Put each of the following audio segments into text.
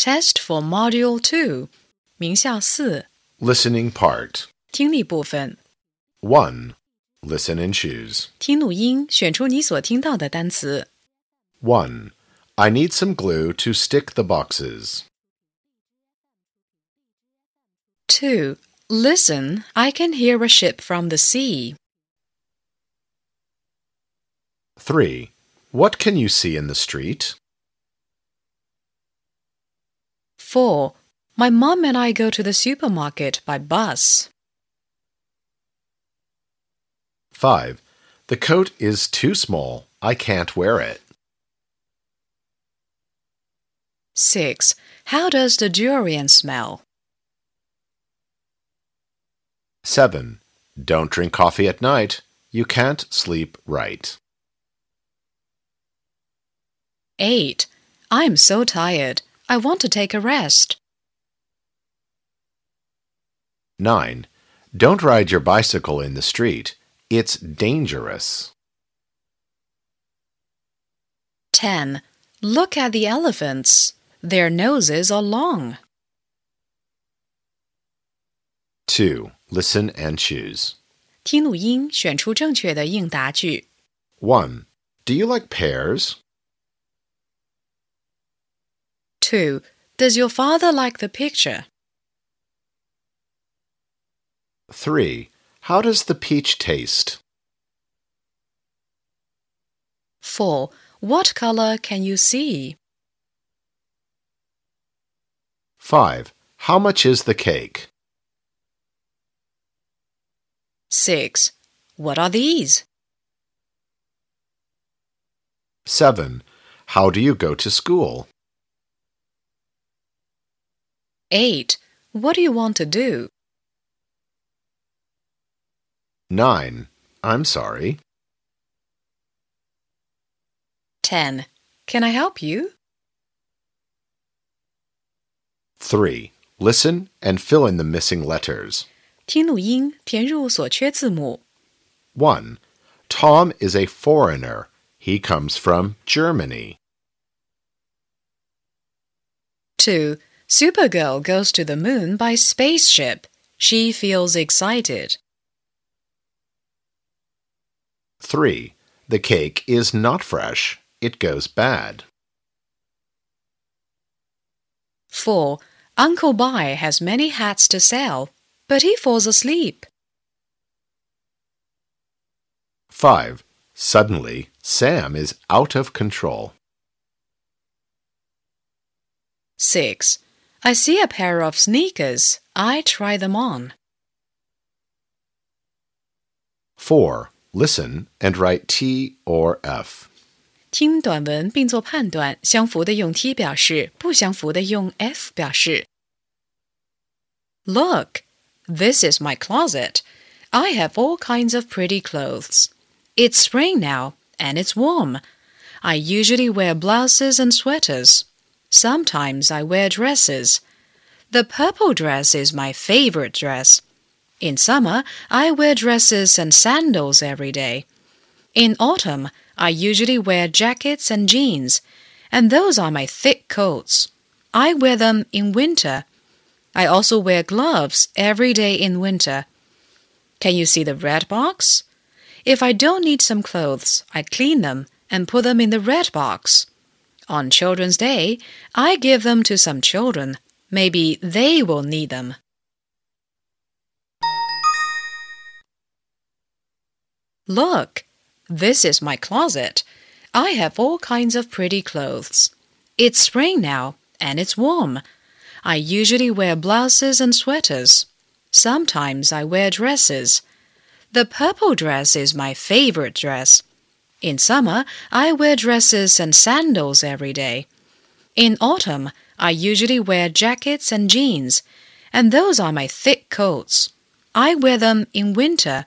Test for Module 2 名校4 Listening Part 听力部分 1. Listen and choose 听录音选出你所听到的单词 1. I need some glue to stick the boxes 2. Listen, I can hear a ship from the sea 3. What can you see in the street? 4. My mom and I go to the supermarket by bus. 5. The coat is too small. I can't wear it. 6. How does the durian smell? 7. Don't drink coffee at night. You can't sleep right. 8. I'm so tired.I want to take a rest. 9. Don't ride your bicycle in the street. It's dangerous. 10. Look at the elephants. Their noses are long. 2. Listen and choose. 听录音，选出正确的应答句。 1. Do you like pears?2. Does your father like the picture? 3. How does the peach taste? 4. What color can you see? 5. How much is the cake? 6. What are these? 7. How do you go to school?8. What do you want to do? 9. I'm sorry. 10. Can I help you? 3. Listen and fill in the missing letters. 听录音，填入所缺字母。 1. Tom is a foreigner. He comes from Germany. 2.Supergirl goes to the moon by spaceship. She feels excited. 3. The cake is not fresh. It goes bad. 4. Uncle Bai has many hats to sell, but he falls asleep. 5. Suddenly, Sam is out of control. 6.I see a pair of sneakers. I try them on. 4. Listen and write T or F. 听短文并做判断，相符的用 T 表示，不相符的用 F 表示。Look, this is my closet. I have all kinds of pretty clothes. It's spring now, and it's warm. I usually wear blouses and sweaters.Sometimes I wear dresses. The purple dress is my favorite dress. In summer, I wear dresses and sandals every day. In autumn, I usually wear jackets and jeans, and those are my thick coats. I wear them in winter. I also wear gloves every day in winter. Can you see the red box? If I don't need some clothes, I clean them and put them in the red box.On Children's Day, I give them to some children. Maybe they will need them. Look, this is my closet. I have all kinds of pretty clothes. It's spring now, and it's warm. I usually wear blouses and sweaters. Sometimes I wear dresses. The purple dress is my favorite dress.In summer, I wear dresses and sandals every day. In autumn, I usually wear jackets and jeans, and those are my thick coats. I wear them in winter.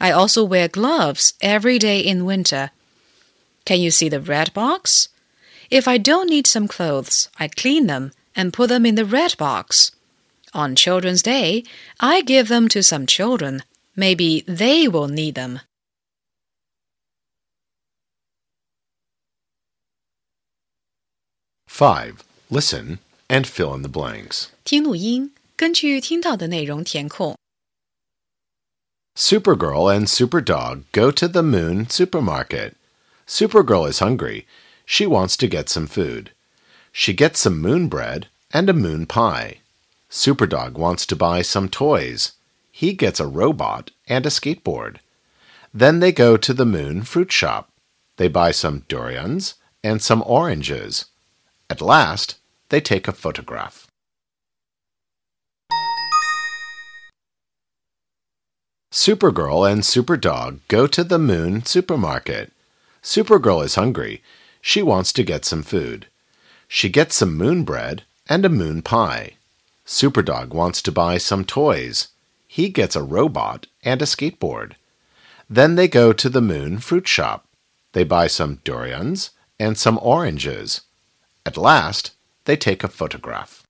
I also wear gloves every day in winter. Can you see the red box? If I don't need some clothes, I clean them and put them in the red box. On Children's Day, I give them to some children. Maybe they will need them.5. Listen and fill in the blanks. 听录音，根据听到的内容填空。Supergirl and Superdog go to the Moon supermarket. Supergirl is hungry. She wants to get some food. She gets some moon bread and a moon pie. Superdog wants to buy some toys. He gets a robot and a skateboard. Then they go to the Moon fruit shop. They buy some durians and some oranges. At last, they take a photograph. Supergirl and Superdog go to the Moon supermarket. Supergirl is hungry. She wants to get some food. She gets some moon bread and a moon pie. Superdog wants to buy some toys. He gets a robot and a skateboard. Then they go to the Moon fruit shop. They buy some durians and some oranges. At last, they take a photograph.